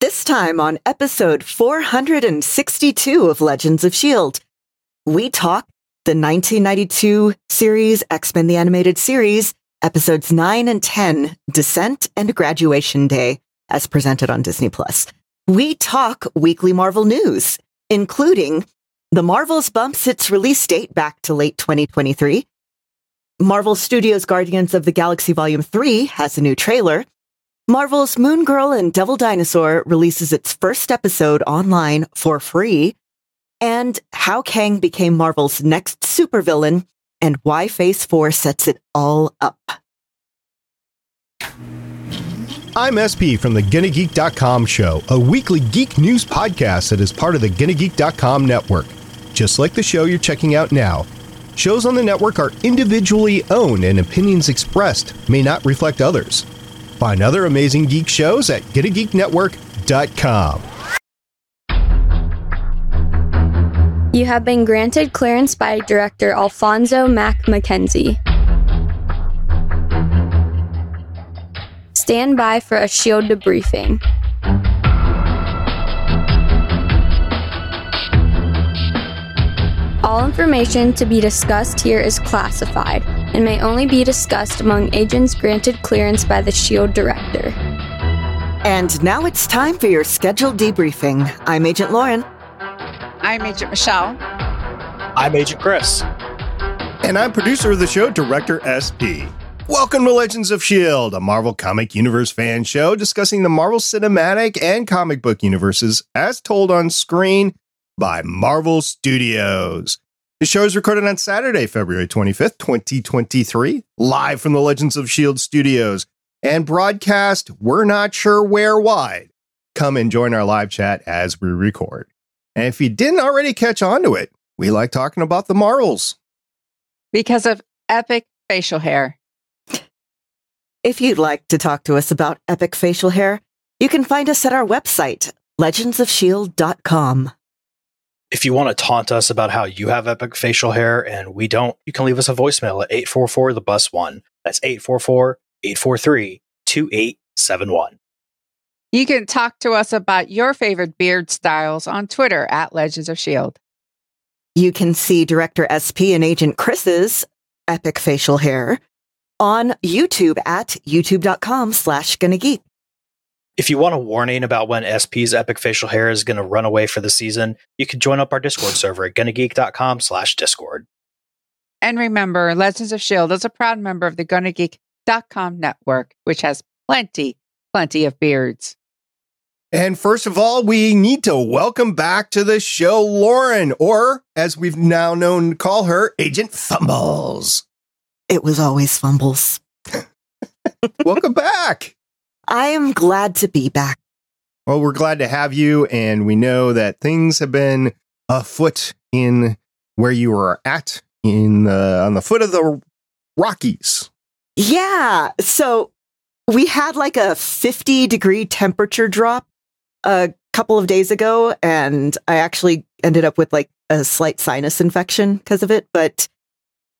This time on episode 462 of Legends of S.H.I.E.L.D., we talk the 1992 series, X-Men the Animated Series, episodes 9 and 10, Descent and Graduation Day, as presented on Disney Plus. We talk weekly Marvel news, including the Marvels bumps its release date back to late 2023. Marvel Studios' Guardians of the Galaxy Volume 3 has a new trailer. Marvel's Moon Girl and Devil Dinosaur releases its first episode online for free, and how Kang became Marvel's next supervillain and why Phase 4 sets it all up. I'm SP from the GonnaGeek.com show, a weekly geek news podcast that is part of the GonnaGeek.com network, just like the show you're checking out now. Shows on the network are individually owned and opinions expressed may not reflect others. Find other amazing geek shows at GetaGeekNetwork.com. You have been granted clearance by director Alfonso Mack McKenzie. Stand by for a S.H.I.E.L.D. debriefing. All information to be discussed here is classified and may only be discussed among agents granted clearance by the S.H.I.E.L.D. director. And now it's time for your scheduled debriefing. I'm Agent Lauren. I'm Agent Michelle. I'm Agent Chris. And I'm producer of the show, Director SD. Welcome to Legends of S.H.I.E.L.D., a Marvel Comic Universe fan show discussing the Marvel Cinematic and comic book universes as told on screen by Marvel Studios. The show is recorded on Saturday, February 25th, 2023, live from the Legends of S.H.I.E.L.D. studios and broadcast we're not sure where wide. Come and join our live chat as we record. And if you didn't already catch on to it, we like talking about the Marvels. Because of epic facial hair. If you'd like to talk to us about epic facial hair, you can find us at our website, legendsofshield.com. If you want to taunt us about how you have epic facial hair and we don't, you can leave us a voicemail at 844-THE-BUS1. That's 844-843-2871. You can talk to us about your favorite beard styles on Twitter at Legends of S.H.I.E.L.D. You can see Director SP and Agent Chris's epic facial hair on YouTube at youtube.com/GonnaGeek. If you want a warning about when SP's epic facial hair is going to run away for the season, you can join up our Discord server at GonnaGeek.com/Discord. And remember, Legends of S.H.I.E.L.D. is a proud member of the GonnaGeek.com network, which has plenty of beards. And first of all, we need to welcome back to the show Lauren, or as we've now known to call her, Agent Fumbles. It was always Fumbles. Welcome back. I am glad to be back. Well, we're glad to have you, and we know that things have been afoot in where you were at on the foot of the Rockies. Yeah, so we had like a 50-degree temperature drop a couple of days ago, and I actually ended up with like a slight sinus infection because of it. But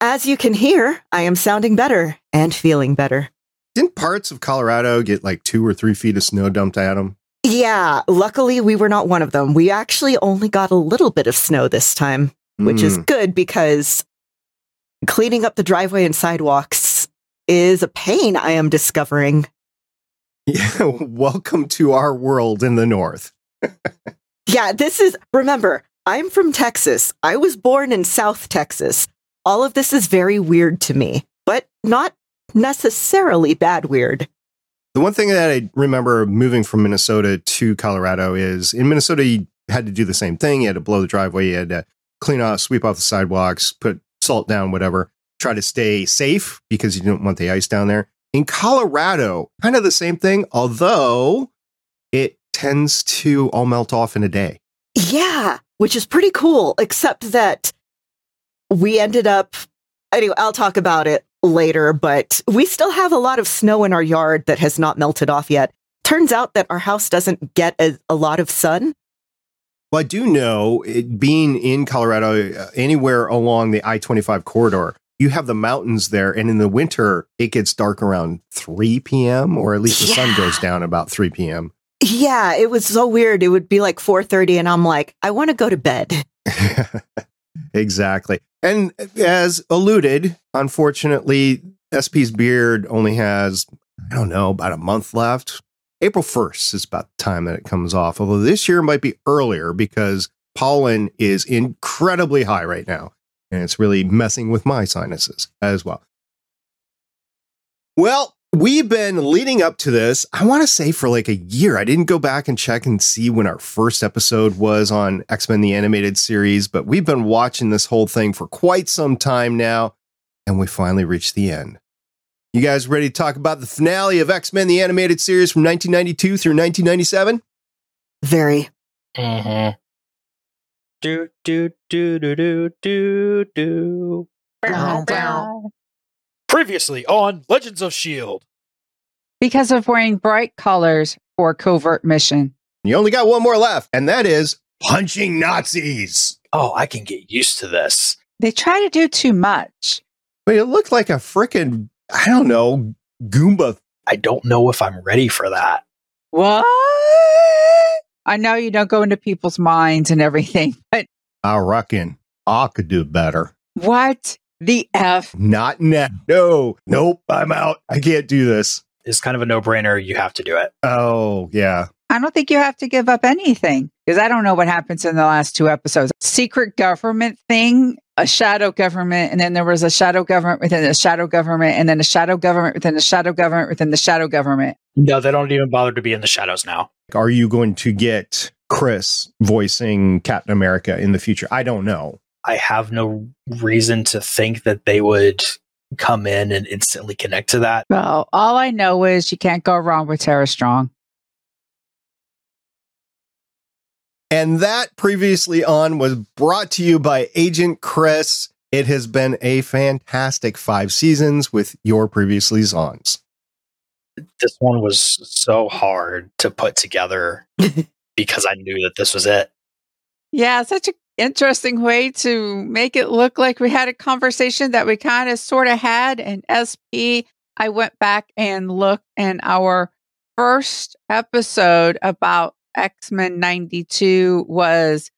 as you can hear, I am sounding better and feeling better. Didn't parts of Colorado get like 2 or 3 feet of snow dumped at them? Yeah, luckily we were not one of them. We actually only got a little bit of snow this time, which is good because cleaning up the driveway and sidewalks is a pain I am discovering. Yeah, welcome to our world in the north. Yeah, remember, I'm from Texas. I was born in South Texas. All of this is very weird to me, but not necessarily bad weird. The one thing that I remember moving from Minnesota to Colorado is in Minnesota, you had to do the same thing. You had to blow the driveway. You had to sweep off the sidewalks, put salt down, whatever, try to stay safe because you didn't want the ice down there. In Colorado, kind of the same thing, although it tends to all melt off in a day. Yeah, which is pretty cool, except that we ended up, anyway, I'll talk about it later, but we still have a lot of snow in our yard that has not melted off yet. Turns out that our house doesn't get a lot of sun. Well, I do know, being in Colorado, anywhere along the I-25 corridor, you have the mountains there, and in the winter, it gets dark around 3 p.m., or at least the sun goes down about 3 p.m. Yeah, it was so weird. It would be like 4:30 and I'm like, I want to go to bed. Exactly. And as alluded, unfortunately, SP's beard only has, I don't know, about a month left. April 1st is about the time that it comes off, although this year might be earlier because pollen is incredibly high right now, and it's really messing with my sinuses as well. Well, we've been leading up to this, I want to say for like a year. I didn't go back and check and see when our first episode was on X-Men the Animated Series, but we've been watching this whole thing for quite some time now, and we finally reached the end. You guys ready to talk about the finale of X-Men the Animated Series from 1992 through 1997? Very. Uh-huh. Do, do, do, do, do, do, do. Bow, bow. Previously on Legends of S.H.I.E.L.D. Because of wearing bright colors for covert mission. You only got one more left, and that is punching Nazis. Oh, I can get used to this. They try to do too much. But it looked like a frickin', I don't know, Goomba. I don't know if I'm ready for that. What? I know you don't go into people's minds and everything, but... I reckon I could do better. What? The F. Not now. No. Nope. I'm out. I can't do this. It's kind of a no-brainer. You have to do it. Oh, yeah. I don't think you have to give up anything, because I don't know what happens in the last two episodes. Secret government thing, a shadow government, and then there was a shadow government within a shadow government, and then a shadow government within a shadow government within the shadow government. No, they don't even bother to be in the shadows now. Are you going to get Chris voicing Captain America in the future? I don't know. I have no reason to think that they would come in and instantly connect to that. Well, all I know is you can't go wrong with Tara Strong. And that previously on was brought to you by Agent Chris. It has been a fantastic 5 seasons with your previously ons. This one was so hard to put together because I knew that this was it. Yeah, such a interesting way to make it look like we had a conversation that we kind of sort of had. And SP, I went back and looked in our first episode about X-Men 92 was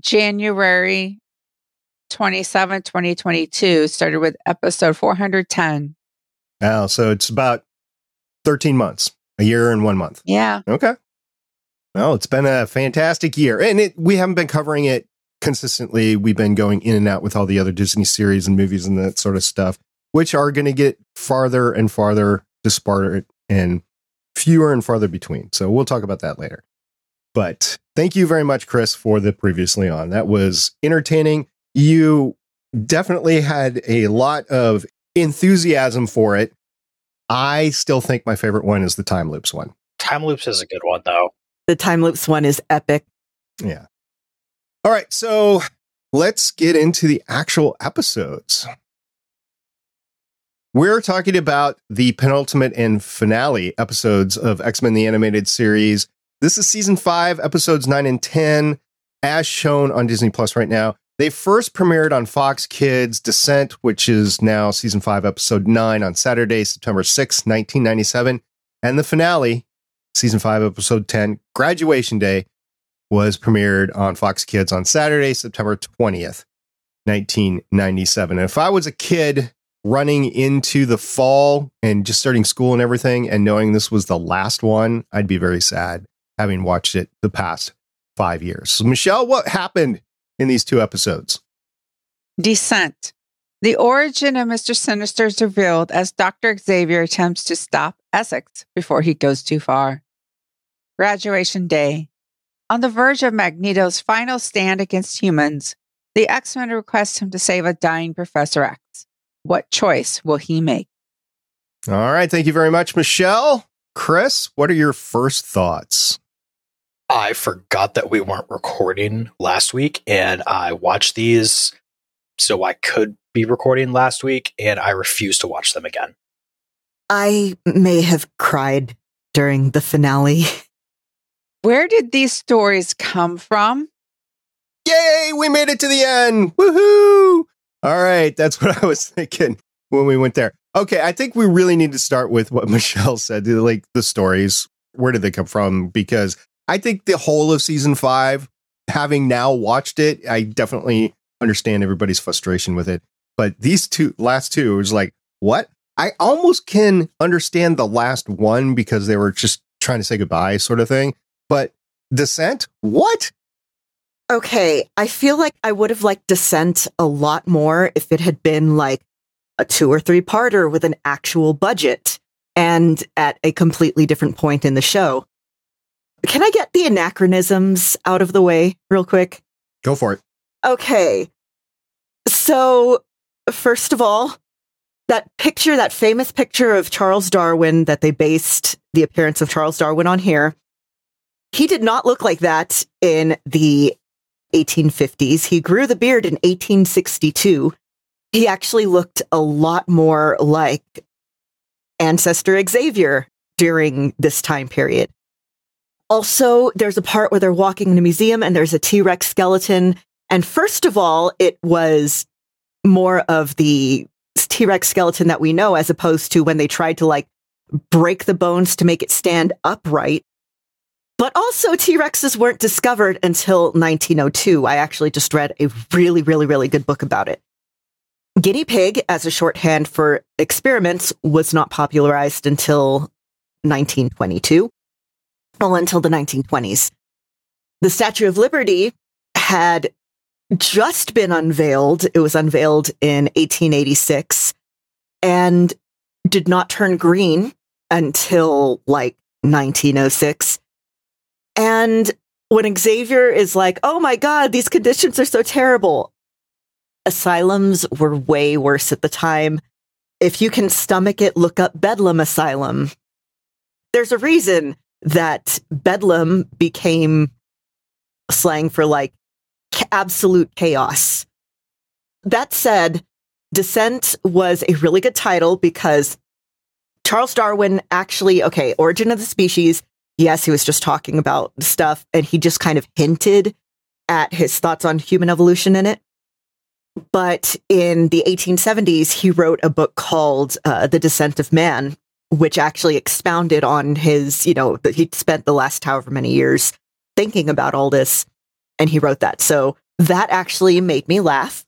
January 27, 2022, started with episode 410. Oh, so it's about 13 months, a year and 1 month. Yeah. Okay. Well, it's been a fantastic year, and we haven't been covering it consistently. We've been going in and out with all the other Disney series and movies and that sort of stuff, which are going to get farther and farther disparate and fewer and farther between. So we'll talk about that later. But thank you very much, Chris, for the previously on. That was entertaining. You definitely had a lot of enthusiasm for it. I still think my favorite one is the Time Loops one. Time Loops is a good one, though. The Time Loops one is epic. Yeah. All right. So let's get into the actual episodes. We're talking about the penultimate and finale episodes of X-Men the Animated Series. This is season 5, episodes 9 and 10, as shown on Disney Plus right now. They first premiered on Fox Kids Descent, which is now season 5, episode 9 on Saturday, September 6, 1997. And the finale, Season 5, Episode 10, Graduation Day, was premiered on Fox Kids on Saturday, September 20th, 1997. And if I was a kid running into the fall and just starting school and everything and knowing this was the last one, I'd be very sad having watched it the past 5 years. So, Michelle, what happened in these two episodes? Descent. The origin of Mr. Sinister is revealed as Dr. Xavier attempts to stop Essex before he goes too far. Graduation Day. On the verge of Magneto's final stand against humans, the X-Men request him to save a dying Professor X. What choice will he make? All right. Thank you very much, Michelle. Chris, what are your first thoughts? I forgot that we weren't recording last week, and I watched these so I could be recording last week, and I refuse to watch them again. I may have cried during the finale. Where did these stories come from? Yay, we made it to the end. Woohoo! All right, that's what I was thinking when we went there. Okay, I think we really need to start with what Michelle said, like the stories. where did they come from? Because I think the whole of season 5, having now watched it, I definitely understand everybody's frustration with it. But these last two was like, what? I almost can understand the last one because they were just trying to say goodbye sort of thing. But Descent, what? Okay, I feel like I would have liked Descent a lot more if it had been like a 2 or 3-parter with an actual budget and at a completely different point in the show. Can I get the anachronisms out of the way real quick? Go for it. Okay. So, first of all, that famous picture of Charles Darwin that they based the appearance of Charles Darwin on here, he did not look like that in the 1850s. He grew the beard in 1862. He actually looked a lot more like ancestor Xavier during this time period. Also, there's a part where they're walking in a museum and there's a T-Rex skeleton. And first of all, it was more of the T-Rex skeleton that we know, as opposed to when they tried to like break the bones to make it stand upright. But also, T-Rexes weren't discovered until 1902. I actually just read a really, really, really good book about it. Guinea pig, as a shorthand for experiments, was not popularized until 1922. Well, until the 1920s. The Statue of Liberty had just been unveiled. It was unveiled in 1886 and did not turn green until like 1906. And when Xavier is like, oh my God, these conditions are so terrible. Asylums were way worse at the time. If you can stomach it, look up Bedlam Asylum. There's a reason that Bedlam became slang for like absolute chaos. That said, Descent was a really good title because Charles Darwin actually, okay, Origin of the Species, yes, he was just talking about stuff and he just kind of hinted at his thoughts on human evolution in it. But in the 1870s, he wrote a book called The Descent of Man, which actually expounded on his, that he'd spent the last however many years thinking about all this. And he wrote that. So that actually made me laugh.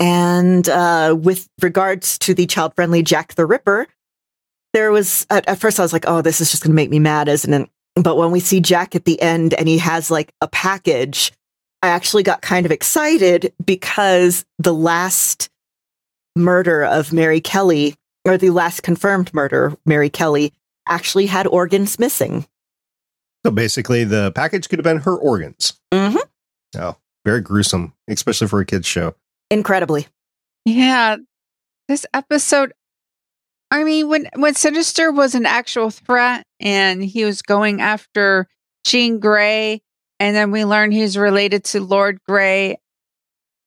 And with regards to the child-friendly Jack the Ripper, there was, at first I was like, oh, this is just going to make me mad, isn't it? But when we see Jack at the end and he has like a package, I actually got kind of excited because the last murder of Mary Kelly, or the last confirmed murder, Mary Kelly, actually had organs missing. So basically, the package could have been her organs. Mm-hmm. Oh, very gruesome, especially for a kid's show. Incredibly. Yeah. This episode, I mean, when Sinister was an actual threat and he was going after Jean Grey, and then we learn he's related to Lord Grey,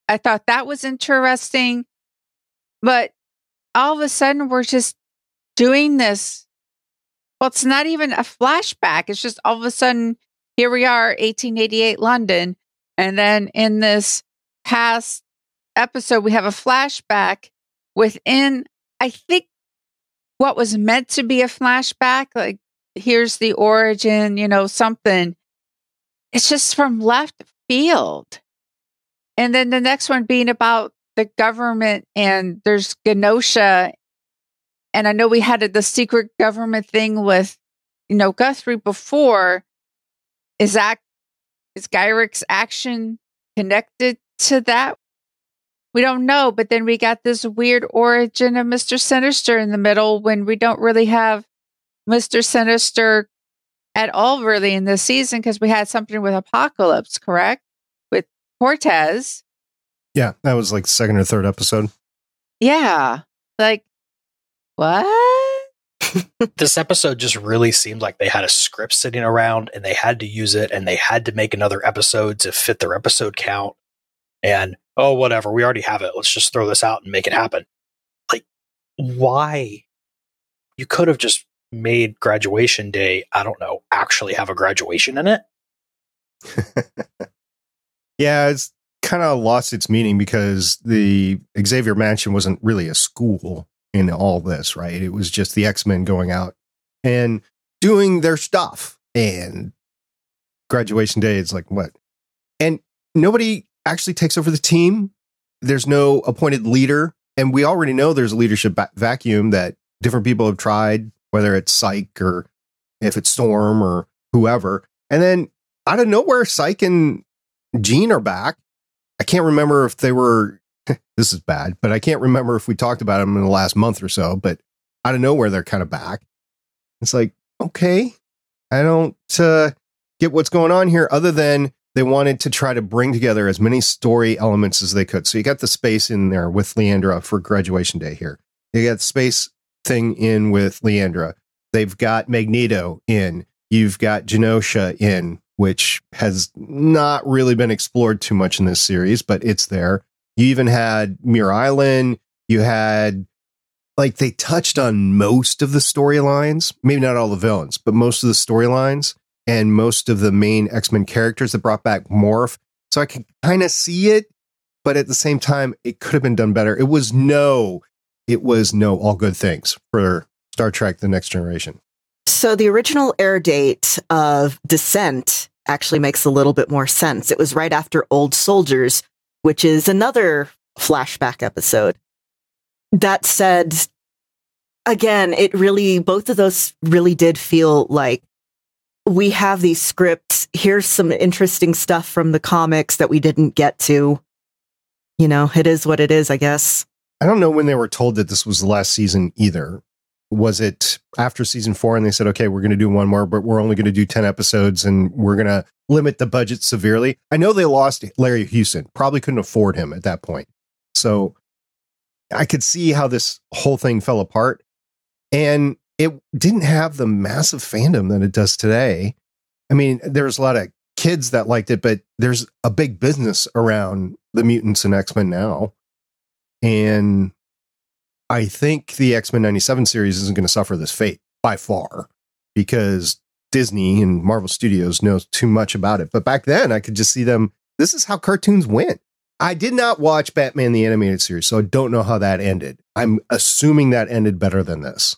I thought that was interesting. But all of a sudden, we're just doing this. Well, it's not even a flashback. It's just all of a sudden, here we are, 1888 London. And then in this past episode, we have a flashback within, I think, what was meant to be a flashback. Like, here's the origin, something. It's just from left field. And then the next one being about the government, and there's Genosha. And I know we had the secret government thing with, Guthrie before. Is Gyrick's action connected to that? We don't know. But then we got this weird origin of Mr. Sinister in the middle when we don't really have Mr. Sinister at all really in this season, because we had something with Apocalypse, correct? With Cortez. Yeah, that was like the second or third episode. Yeah. Like, what? This episode just really seemed like they had a script sitting around and they had to use it and they had to make another episode to fit their episode count. And, oh, whatever, we already have it. Let's just throw this out and make it happen. Like, why? You could have just made Graduation Day, I don't know, actually have a graduation in it. Yeah, it's kind of lost its meaning because the Xavier Mansion wasn't really a school in all this, right? It was just the X-Men going out. And doing their stuff. And Graduation Day is like, what? And nobody actually takes over the team. There's no appointed leader. And we already know there's a leadership vacuum that different people have tried, whether it's Psyche or if it's Storm or whoever. And then out of nowhere, Psyche and Jean are back. I can't remember if they were... This is bad, but I can't remember if we talked about them in the last month or so, but out of nowhere, they're kind of back. It's like, okay, I don't get what's going on here, other than they wanted to try to bring together as many story elements as they could. So you got the space in there with Leandra for Graduation Day here. You got the space thing in with Leandra. They've got Magneto in. You've got Genosha in, which has not really been explored too much in this series, but it's there. You even had Muir Island. You had, like, they touched on most of the storylines, maybe not all the villains, but most of the storylines and most of the main X-Men characters that brought back Morph. So I can kind of see it, but at the same time, it could have been done better. It was no all good things for Star Trek: The Next Generation. So the original air date of Descent actually makes a little bit more sense. It was right after Old Soldiers, which is another flashback episode. That said, again, both of those really did feel like, we have these scripts, here's some interesting stuff from the comics that we didn't get to. You know, it is what it is, I guess. I don't know when they were told that this was the last season either. Was it after season 4 and they said, okay, we're going to do one more, but we're only going to do 10 episodes and we're going to limit the budget severely? I know they lost Larry Houston, probably couldn't afford him at that point. So I could see how this whole thing fell apart. And it didn't have the massive fandom that it does today. I mean, there's a lot of kids that liked it, but there's a big business around the mutants and X-Men now. And I think the X-Men 97 series isn't going to suffer this fate by far, because Disney and Marvel Studios knows too much about it. But back then I could just see them. This is how cartoons went. I did not watch Batman the Animated Series, so I don't know how that ended. I'm assuming that ended better than this.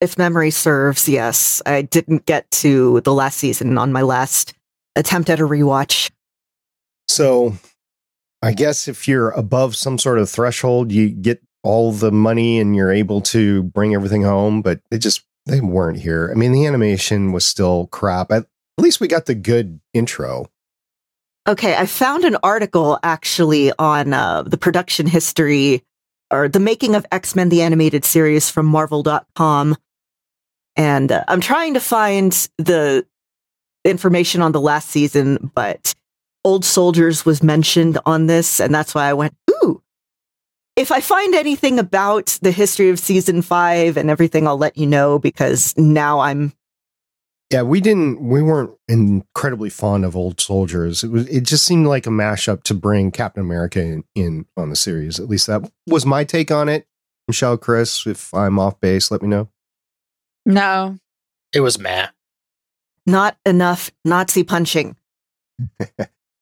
If memory serves, yes. I didn't get to the last season on my last attempt at a rewatch. So I guess if you're above some sort of threshold, you get all the money and you're able to bring everything home, but they weren't here. I mean, the animation was still crap. At least we got the good intro. Okay, I found an article actually on the production history or the making of X-Men the Animated Series from Marvel.com. And I'm trying to find the information on the last season, but Old Soldiers was mentioned on this, and that's why I went, ooh. If I find anything about the history of season 5 and everything, I'll let you know, because now I'm... Yeah, we weren't incredibly fond of Old Soldiers. It just seemed like a mashup to bring Captain America in on the series. At least that was my take on it. Michelle, Chris, if I'm off base, let me know. No. It was meh. Not enough Nazi punching.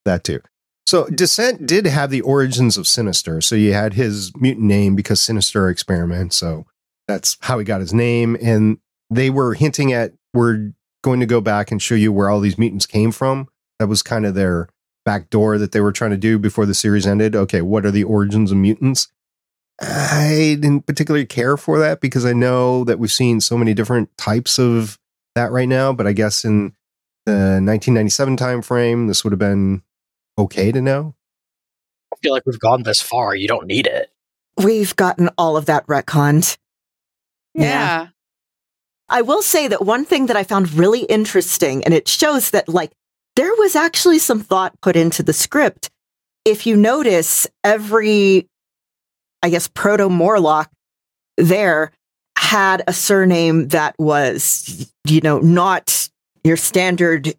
That too. So Descent did have the origins of Sinister. So you had his mutant name because Sinister experiment. So that's how he got his name. And they were hinting at, we're going to go back and show you where all these mutants came from. That was kind of their back door that they were trying to do before the series ended. Okay, what are the origins of mutants? I didn't particularly care for that, because I know that we've seen so many different types of that right now. But I guess in the 1997 time frame, this would have been okay to know. I feel like we've gone this far. You don't need it. We've gotten all of that retconned. Yeah. I will say that one thing that I found really interesting, and it shows that, like, there was actually some thought put into the script. If you notice, every, I guess, proto-Morlock there had a surname that was, you know, not your standard,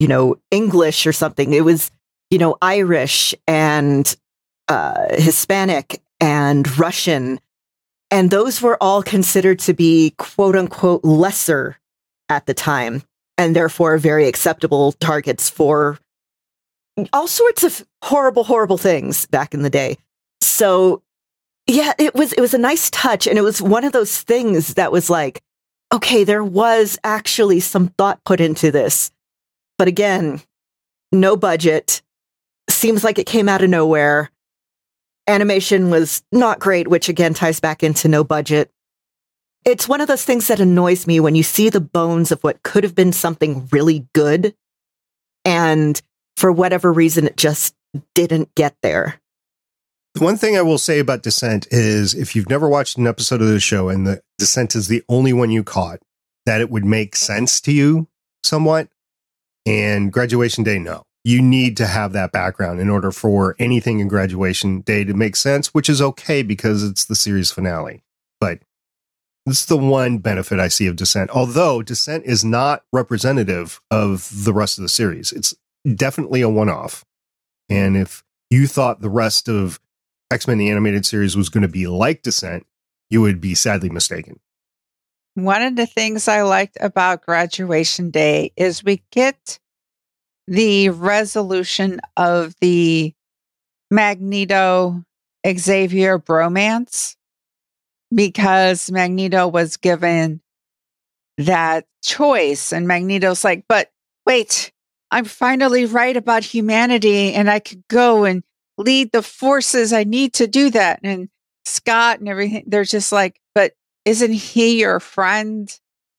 you know, English or something. It was, you know, Irish and Hispanic and Russian. And those were all considered to be, quote unquote, lesser at the time, and therefore very acceptable targets for all sorts of horrible, horrible things back in the day. So, yeah, it was a nice touch. And it was one of those things that was like, okay, there was actually some thought put into this. But again, no budget. Seems like it came out of nowhere. Animation was not great, which again ties back into no budget. It's one of those things that annoys me when you see the bones of what could have been something really good, and for whatever reason, it just didn't get there. The one thing I will say about Descent is if you've never watched an episode of the show and the Descent is the only one you caught, that it would make sense to you somewhat. And Graduation Day, no. You need to have that background in order for anything in Graduation Day to make sense, which is okay because it's the series finale. But this is the one benefit I see of Descent. Although Descent is not representative of the rest of the series. It's definitely a one-off. And if you thought the rest of X-Men the Animated Series was going to be like Descent, you would be sadly mistaken. One of the things I liked about Graduation Day is we get the resolution of the Magneto-Xavier bromance, because Magneto was given that choice, and Magneto's like, but wait, I'm finally right about humanity, and I could go and lead the forces I need to do that. And Scott and everything, they're just like, but isn't he your friend?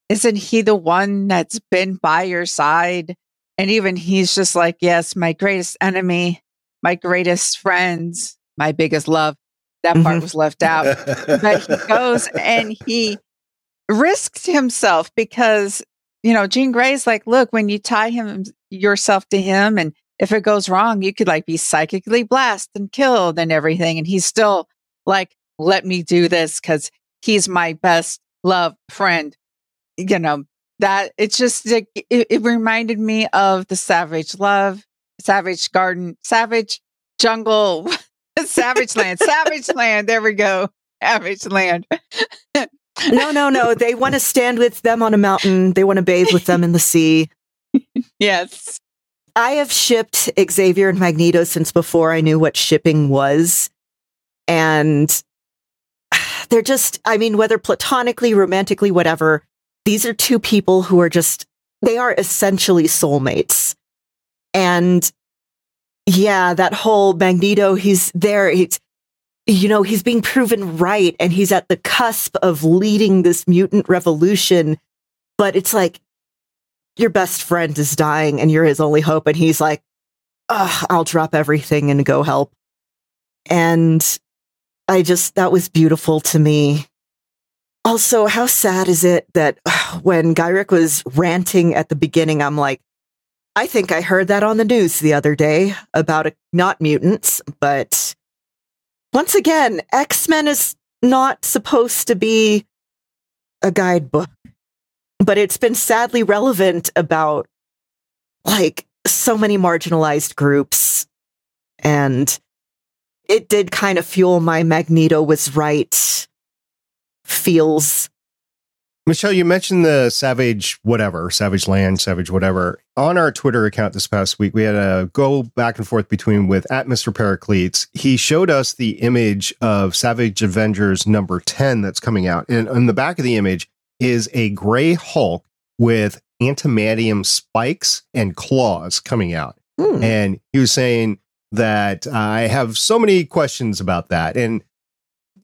Isn't he the one that's been by your side? And even he's just like, yes, my greatest enemy, my greatest friends, my biggest love. That part was left out. But he goes and he risks himself because, you know, Jean Grey's like, look, when you tie yourself to him, and if it goes wrong, you could like be psychically blasted and killed and everything. And he's still like, let me do this because he's my best love friend. You know, that it's just like, it reminded me of the Savage Love, Savage Garden, Savage Jungle, Savage Land. There we go. Savage Land. No. They want to stand with them on a mountain. They want to bathe with them in the sea. Yes. I have shipped Xavier and Magneto since before I knew what shipping was. And they're just, I mean, whether platonically, romantically, whatever, these are two people who are just, they are essentially soulmates. And yeah, that whole Magneto, he's there, he's, you know, he's being proven right, and he's at the cusp of leading this mutant revolution. But it's like, your best friend is dying and you're his only hope. And he's like, ugh, I'll drop everything and go help. And I just, that was beautiful to me. Also, how sad is it that when Gyrick was ranting at the beginning, I'm like, I think I heard that on the news the other day about not mutants, but once again, X-Men is not supposed to be a guidebook, but it's been sadly relevant about like so many marginalized groups, and it did kind of fuel my Magneto was right feels. Michelle, you mentioned the Savage Land, Savage whatever. On our Twitter account this past week, we had a go back and forth with @MrParacletes. He showed us the image of Savage Avengers number 10 that's coming out. And on the back of the image is a gray Hulk with antimantium spikes and claws coming out. And he was saying that I have so many questions about that. And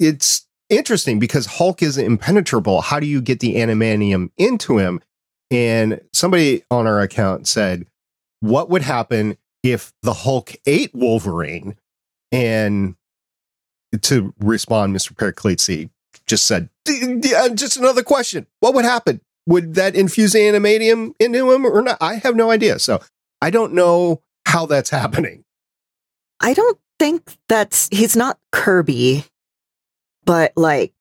it's interesting because Hulk is impenetrable. How do you get the animanium into him? And somebody on our account said, what would happen if the Hulk ate Wolverine? And to respond, Mr. Paraclete just said, just another question. What would happen? Would that infuse the animanium into him or not? I have no idea. So I don't know how that's happening. I don't think he's not Kirby. But like,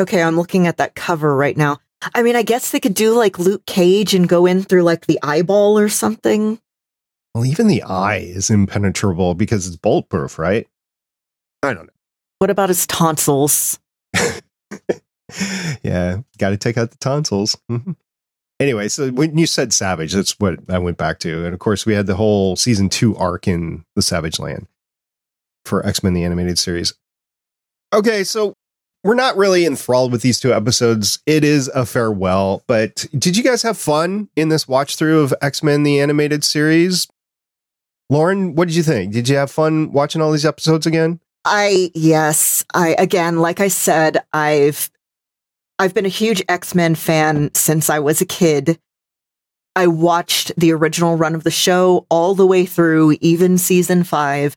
okay, I'm looking at that cover right now. I mean, I guess they could do like Luke Cage and go in through like the eyeball or something. Well, even the eye is impenetrable because it's bulletproof, right? I don't know. What about his tonsils? Yeah, got to take out the tonsils. Anyway, so when you said Savage, that's what I went back to. And of course, we had the whole season 2 arc in the Savage Land for X-Men the Animated Series. Okay, so We're not really enthralled with these two episodes. It is a farewell, but did you guys have fun in this watch through of X-Men the Animated Series? Lauren, what did you think? Did you have fun watching all these episodes again? Yes, like I said, I've been a huge X-Men fan since I was a kid. I watched the original run of the show all the way through, even season 5.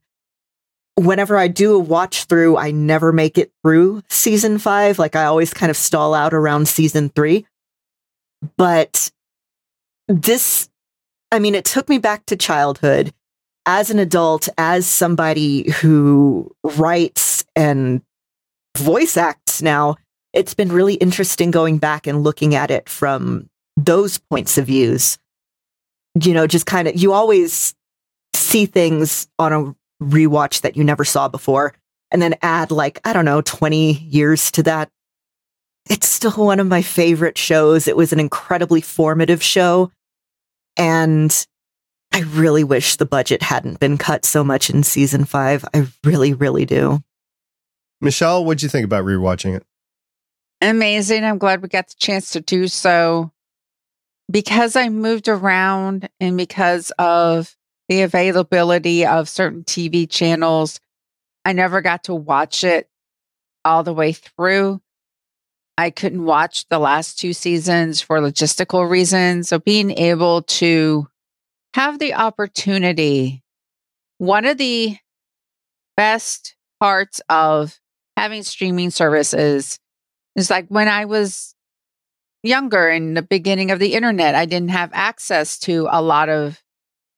Whenever I do a watch through, I never make it through season 5. Like, I always kind of stall out around season 3. But this, I mean, it took me back to childhood. As an adult, as somebody who writes and voice acts now, it's been really interesting going back and looking at it from those points of views. You know, just kind of, you always see things on a rewatch that you never saw before, and then add, like, I don't know, 20 years to that. It's still one of my favorite shows. It was an incredibly formative show, and I really wish the budget hadn't been cut so much in season 5. I really, really do. Michelle, what'd you think about rewatching it? Amazing. I'm glad we got the chance to do so. Because I moved around and because of the availability of certain TV channels, I never got to watch it all the way through. I couldn't watch the last 2 seasons for logistical reasons. So being able to have the opportunity. One of the best parts of having streaming services is, like, when I was younger in the beginning of the internet, I didn't have access to a lot of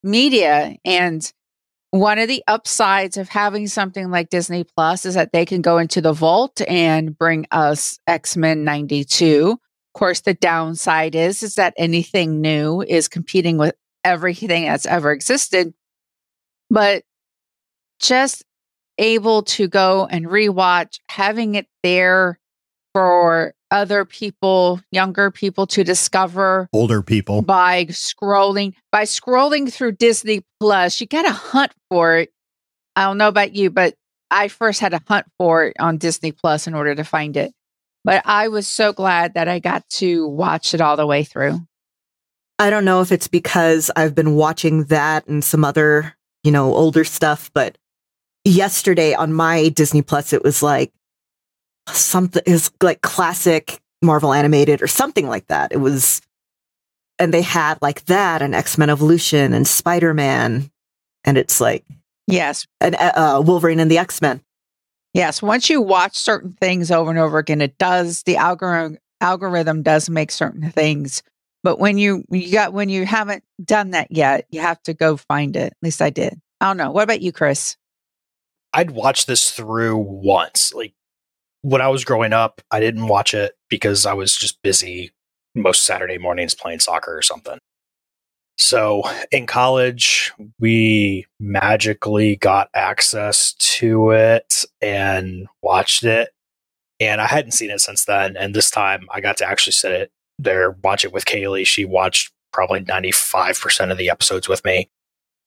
media. And one of the upsides of having something like Disney Plus is that they can go into the vault and bring us X-Men 92. Of course, the downside is that anything new is competing with everything that's ever existed, but just able to go and rewatch, having it there for other people, younger people to discover, older people by scrolling through Disney Plus. You gotta hunt for it. I don't know about you, but I first had to hunt for it on Disney Plus in order to find it. But I was so glad that I got to watch it all the way through. I don't know if it's because I've been watching that and some other, you know, older stuff, but yesterday on my Disney Plus, it was like something is like classic Marvel animated or something like that. It was, and they had like that and X-Men Evolution and Spider-Man. And it's like, yes, and Wolverine and the X-Men. Yes. Once you watch certain things over and over again, it does, the algorithm does make certain things. But when you haven't done that yet, you have to go find it. At least I did. I don't know. What about you, Chris? I'd watch this through once. Like, when I was growing up, I didn't watch it because I was just busy most Saturday mornings playing soccer or something. So in college, we magically got access to it and watched it. And I hadn't seen it since then. And this time I got to actually sit it there, watch it with Kaylee. She watched probably 95% of the episodes with me.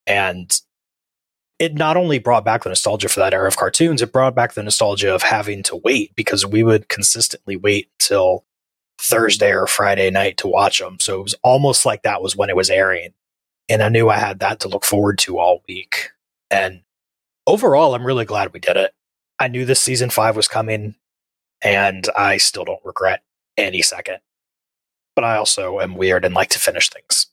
And it not only brought back the nostalgia for that era of cartoons, it brought back the nostalgia of having to wait, because we would consistently wait till Thursday or Friday night to watch them. So it was almost like that was when it was airing. And I knew I had that to look forward to all week. And overall, I'm really glad we did it. I knew this season 5 was coming, and I still don't regret any second. But I also am weird and like to finish things.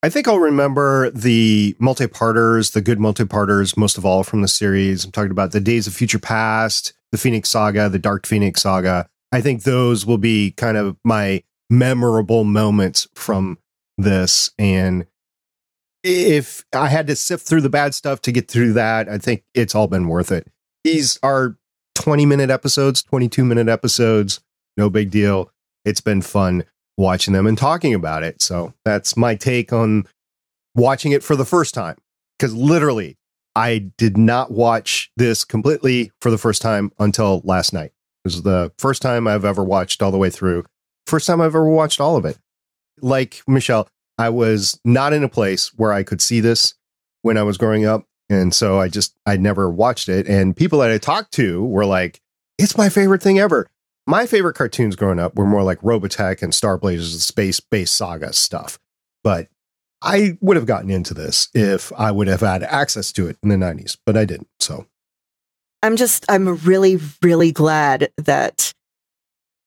I think I'll remember the multi-parters, the good multi-parters, most of all from the series. I'm talking about the Days of Future Past, the Phoenix Saga, the Dark Phoenix Saga. I think those will be kind of my memorable moments from this. And if I had to sift through the bad stuff to get through that, I think it's all been worth it. These are 20-minute episodes, 22-minute episodes. No big deal. It's been fun watching them and talking about it. So that's my take on watching it for the first time, because literally I did not watch this completely for the first time until last night. It was the first time I've ever watched all the way through. First time I've ever watched all of it. Like Michelle, I was not in a place where I could see this when I was growing up. And so I never watched it. And people that I talked to were like, It's my favorite thing ever. My favorite cartoons growing up were more like Robotech and Star Blazers, space-based saga stuff. But I would have gotten into this if I would have had access to it in the 90s, but I didn't. So I'm really, really glad that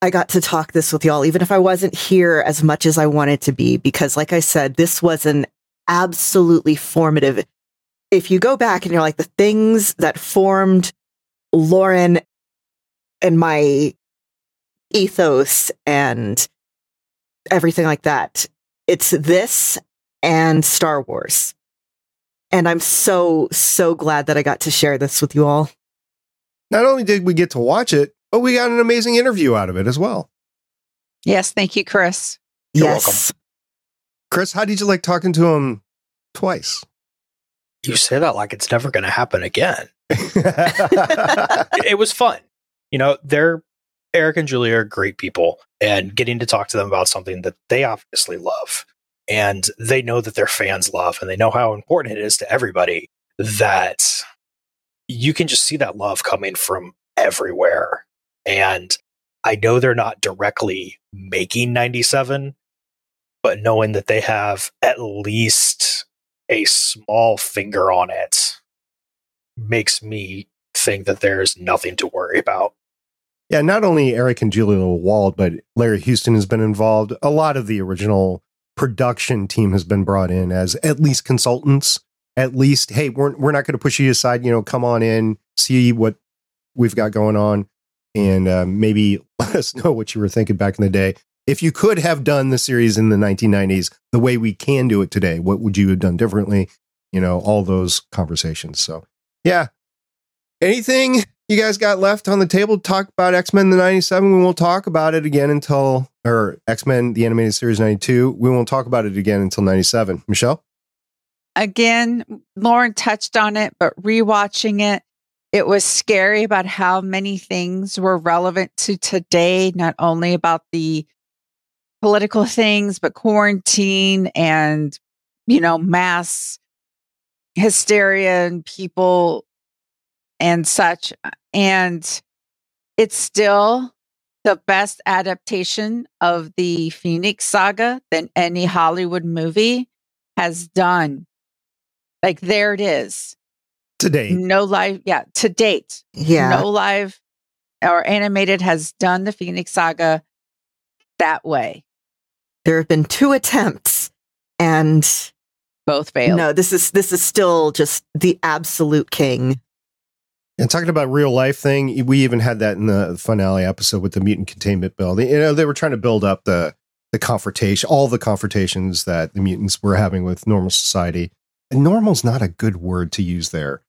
I got to talk this with y'all, even if I wasn't here as much as I wanted to be, because like I said, this was an absolutely formative. If you go back and you're like the things that formed Lauren and my ethos and everything like that, it's this and Star Wars. And I'm so, so glad that I got to share this with you all. Not only did we get to watch it, but we got an amazing interview out of it as well. Yes, thank you, Chris. You're welcome. Chris, how did you like talking to him twice? You say that like it's never going to happen again. It was fun. You know, Eric and Julia are great people, and getting to talk to them about something that they obviously love. And they know that their fans love, and they know how important it is to everybody, that you can just see that love coming from everywhere. And I know they're not directly making 97, but knowing that they have at least a small finger on it makes me think that there's nothing to worry about. Yeah, not only Eric and Julia Wald, but Larry Houston has been involved. A lot of the original production team has been brought in as at least consultants, at least, hey, we're not going to push you aside, you know, come on in, see what we've got going on, and maybe let us know what you were thinking back in the day. If you could have done the series in the 1990s the way we can do it today, what would you have done differently? You know, all those conversations. So, yeah. Anything you guys got left on the table to talk about X-Men the 97? We won't talk about it again or X-Men the Animated Series 92. We won't talk about it again until 97. Michelle? Again, Lauren touched on it, but rewatching it, it was scary about how many things were relevant to today, not only about the political things, but quarantine and, you know, mass hysteria and people and such. And it's still the best adaptation of the Phoenix Saga that any Hollywood movie has done. Like, there it is. To date. No live. Yeah. To date. Yeah. No live or animated has done the Phoenix Saga that way. There have been 2 attempts and both failed. No, this is still just the absolute king. And talking about real life thing, we even had that in the finale episode with the mutant containment bill. You know, they were trying to build up the confrontation, all the confrontations that the mutants were having with normal society. And normal's not a good word to use there.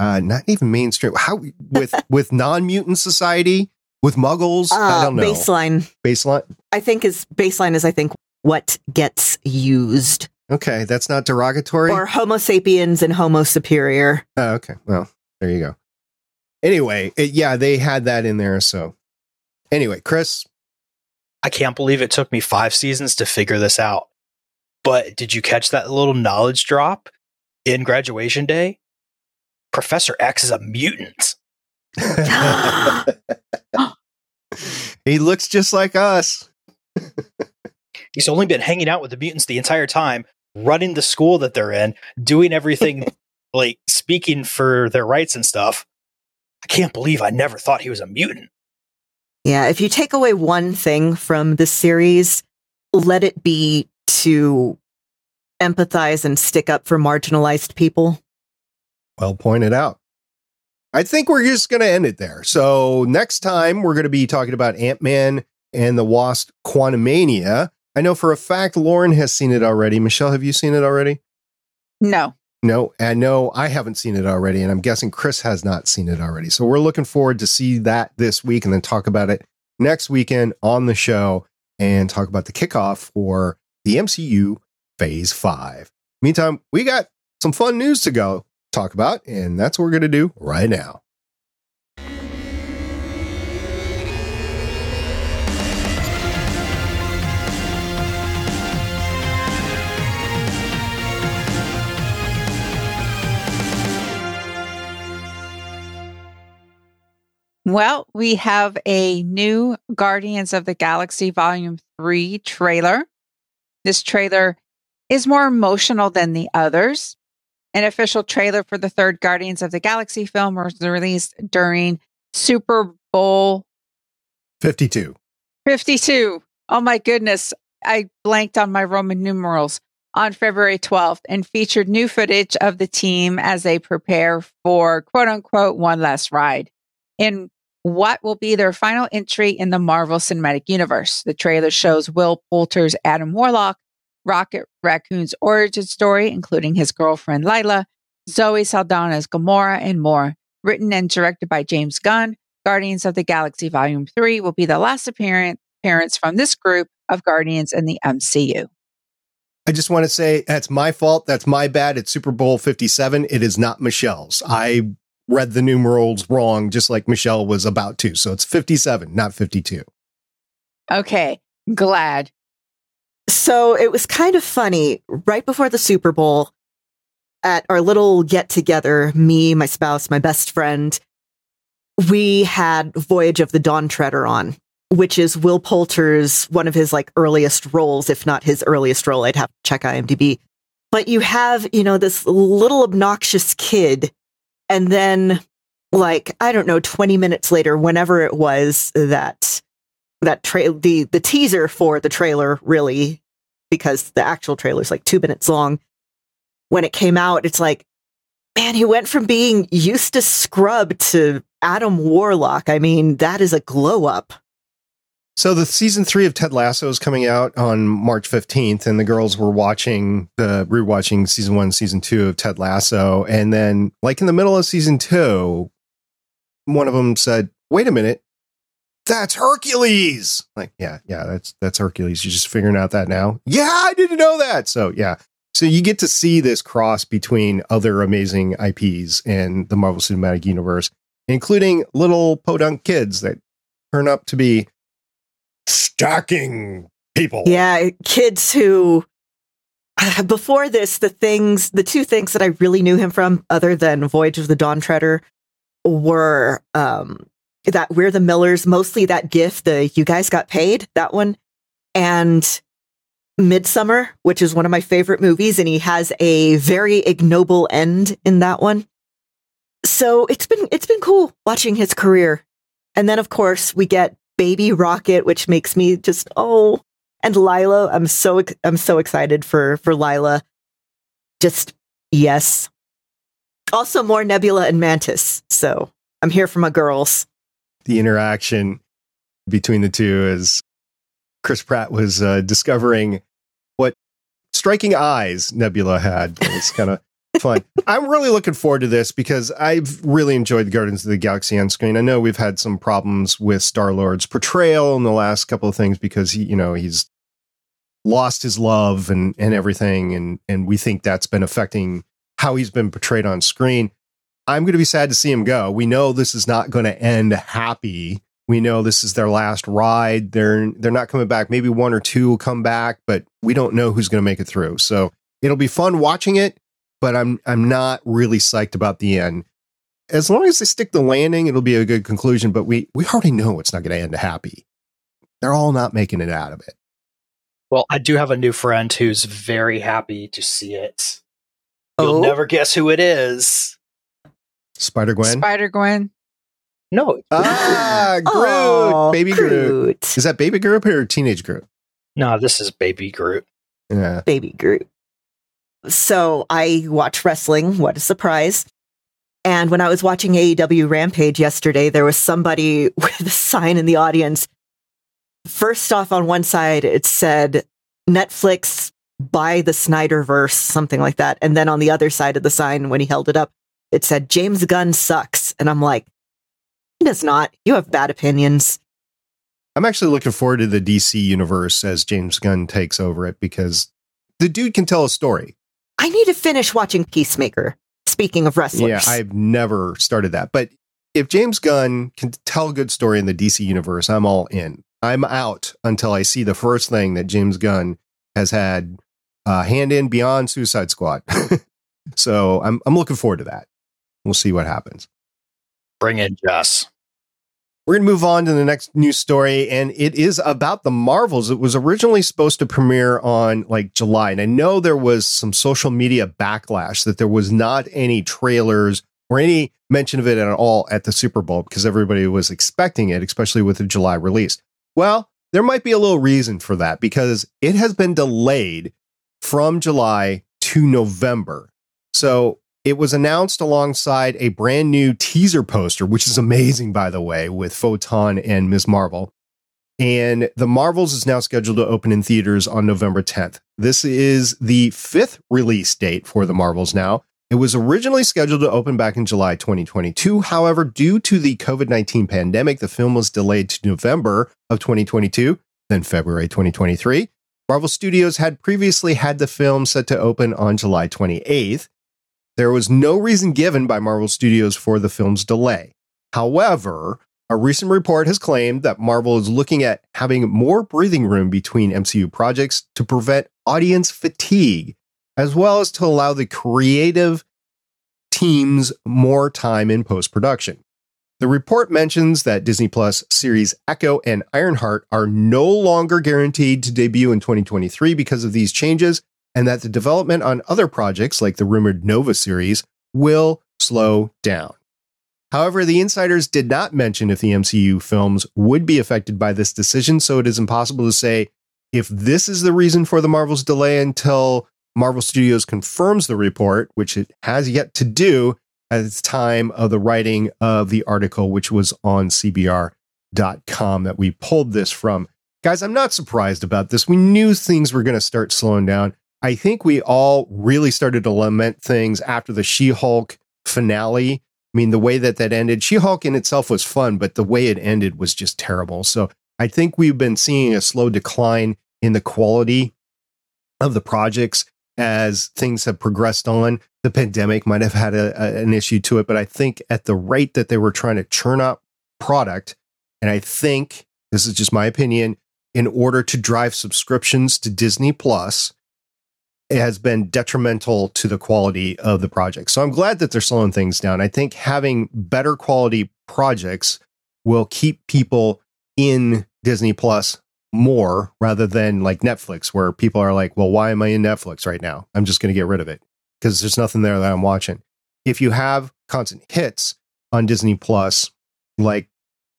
Not even mainstream. How with non-mutant society, with muggles? I don't know. Baseline. I think baseline is what gets used. Okay, that's not derogatory. Or Homo sapiens and Homo superior. Oh, okay. Well, there you go. Anyway, they had that in there. So anyway, Chris, I can't believe it took me 5 seasons to figure this out. But did you catch that little knowledge drop in Graduation Day? Professor X is a mutant. He looks just like us. He's only been hanging out with the mutants the entire time, running the school that they're in, doing everything, like speaking for their rights and stuff. I can't believe I never thought he was a mutant. Yeah, if you take away one thing from this series, let it be to empathize and stick up for marginalized people. Well pointed out. I think we're just going to end it there. So next time we're going to be talking about Ant-Man and the Wasp Quantumania. I know for a fact Lauren has seen it already. Michelle, have you seen it already? No. No, and no, I haven't seen it already, and I'm guessing Chris has not seen it already. So we're looking forward to see that this week and then talk about it next weekend on the show and talk about the kickoff for the MCU Phase 5. Meantime, we got some fun news to go talk about, and that's what we're going to do right now. Well, we have a new Guardians of the Galaxy Volume 3 trailer. This trailer is more emotional than the others. An official trailer for the third Guardians of the Galaxy film was released during Super Bowl 52. 52. Oh my goodness. I blanked on my Roman numerals. On February 12th, and featured new footage of the team as they prepare for, quote unquote, one last ride in what will be their final entry in the Marvel Cinematic Universe. The trailer shows Will Poulter's Adam Warlock, Rocket Raccoon's origin story, including his girlfriend Lylla, Zoe Saldana's Gamora, and more. Written and directed by James Gunn, Guardians of the Galaxy Volume 3 will be the last appearance from this group of Guardians in the MCU. I just want to say that's my fault. That's my bad. It's Super Bowl 57. It is not Michelle's. I read the numerals wrong, just like Michelle was about to. So it's 57, not 52. Okay, glad. So it was kind of funny. Right before the Super Bowl, at our little get-together, me, my spouse, my best friend, we had Voyage of the Dawn Treader on, which is Will Poulter's, one of his like earliest roles, if not his earliest role. I'd have to check IMDb. But you have, you know, this little obnoxious kid. And then, like, I don't know, 20 minutes later, whenever it was the teaser for the trailer, really, because the actual trailer is like 2 minutes long. When it came out, it's like, man, he went from being Eustace Scrub to Adam Warlock. I mean, that is a glow up. So the season 3 of Ted Lasso is coming out on March 15th, and the girls were rewatching season 1, season 2 of Ted Lasso. And then like in the middle of season 2, one of them said, wait a minute, that's Hercules. Like, yeah, that's Hercules. You're just figuring out that now. Yeah, I didn't know that. So yeah. So you get to see this cross between other amazing IPs and the Marvel Cinematic Universe, including little podunk kids that turn up to be stalking people. Yeah, kids who, before this, the two things that I really knew him from, other than Voyage of the Dawn Treader, were that We're the Millers, mostly that GIF, the You Guys Got Paid, that one, and Midsommar, which is one of my favorite movies, and he has a very ignoble end in that one. So it's been cool watching his career. And then, of course, we get Baby Rocket, which makes me just, oh, and Lylla. I'm so excited for Lylla. Just, yes. Also more Nebula and Mantis. So I'm here for my girls. The interaction between the two is Chris Pratt was discovering what striking eyes Nebula had. It's kind of fun. I'm really looking forward to this because I've really enjoyed the Guardians of the Galaxy on screen. I know we've had some problems with Star-Lord's portrayal in the last couple of things because he, you know, he's lost his love and everything, and we think that's been affecting how he's been portrayed on screen. I'm going to be sad to see him go. We know this is not going to end happy. We know this is their last ride. They're not coming back. Maybe one or two will come back, but we don't know who's going to make it through. So it'll be fun watching it. But I'm not really psyched about the end. As long as they stick the landing, it'll be a good conclusion. But we already know it's not going to end happy. They're all not making it out of it. Well, I do have a new friend who's very happy to see it. You'll never guess who it is. Spider-Gwen? Spider-Gwen. No. Groot. Oh, Baby Groot. Is that Baby Groot or Teenage Groot? No, this is Baby Groot. Yeah. Baby Groot. So I watch wrestling. What a surprise. And when I was watching AEW Rampage yesterday, there was somebody with a sign in the audience. First off, on one side, it said Netflix, buy the Snyderverse, something like that. And then on the other side of the sign, when he held it up, it said James Gunn sucks. And I'm like, he does not. You have bad opinions. I'm actually looking forward to the DC universe as James Gunn takes over it because the dude can tell a story. I need to finish watching Peacemaker, speaking of wrestlers. Yeah, I've never started that. But if James Gunn can tell a good story in the DC universe, I'm all in. I'm out until I see the first thing that James Gunn has had hand in beyond Suicide Squad. So I'm looking forward to that. We'll see what happens. Bring in Joss. We're going to move on to the next news story, and it is about the Marvels. It was originally supposed to premiere on July, and I know there was some social media backlash that there was not any trailers or any mention of it at all at the Super Bowl because everybody was expecting it, especially with the July release. Well, there might be a little reason for that because it has been delayed from July to November. So it was announced alongside a brand new teaser poster, which is amazing, by the way, with Photon and Ms. Marvel. And The Marvels is now scheduled to open in theaters on November 10th. This is the fifth release date for The Marvels now. It was originally scheduled to open back in July 2022. However, due to the COVID-19 pandemic, the film was delayed to November of 2022, then February 2023. Marvel Studios had previously had the film set to open on July 28th. There was no reason given by Marvel Studios for the film's delay. However, a recent report has claimed that Marvel is looking at having more breathing room between MCU projects to prevent audience fatigue, as well as to allow the creative teams more time in post-production. The report mentions that Disney Plus series Echo and Ironheart are no longer guaranteed to debut in 2023 because of these changes, and that the development on other projects, like the rumored Nova series, will slow down. However, the insiders did not mention if the MCU films would be affected by this decision, so it is impossible to say if this is the reason for the Marvel's delay until Marvel Studios confirms the report, which it has yet to do at the time of the writing of the article, which was on CBR.com that we pulled this from. Guys, I'm not surprised about this. We knew things were going to start slowing down. I think we all really started to lament things after the She-Hulk finale. I mean, the way that ended, She-Hulk in itself was fun, but the way it ended was just terrible. So I think we've been seeing a slow decline in the quality of the projects as things have progressed on. The pandemic might have had an issue to it, but I think at the rate that they were trying to churn up product, and I think, this is just my opinion, in order to drive subscriptions to Disney Plus, it has been detrimental to the quality of the project. So I'm glad that they're slowing things down. I think having better quality projects will keep people in Disney Plus more rather than like Netflix, where people are like, well, why am I in Netflix right now? I'm just going to get rid of it because there's nothing there that I'm watching. If you have constant hits on Disney Plus, like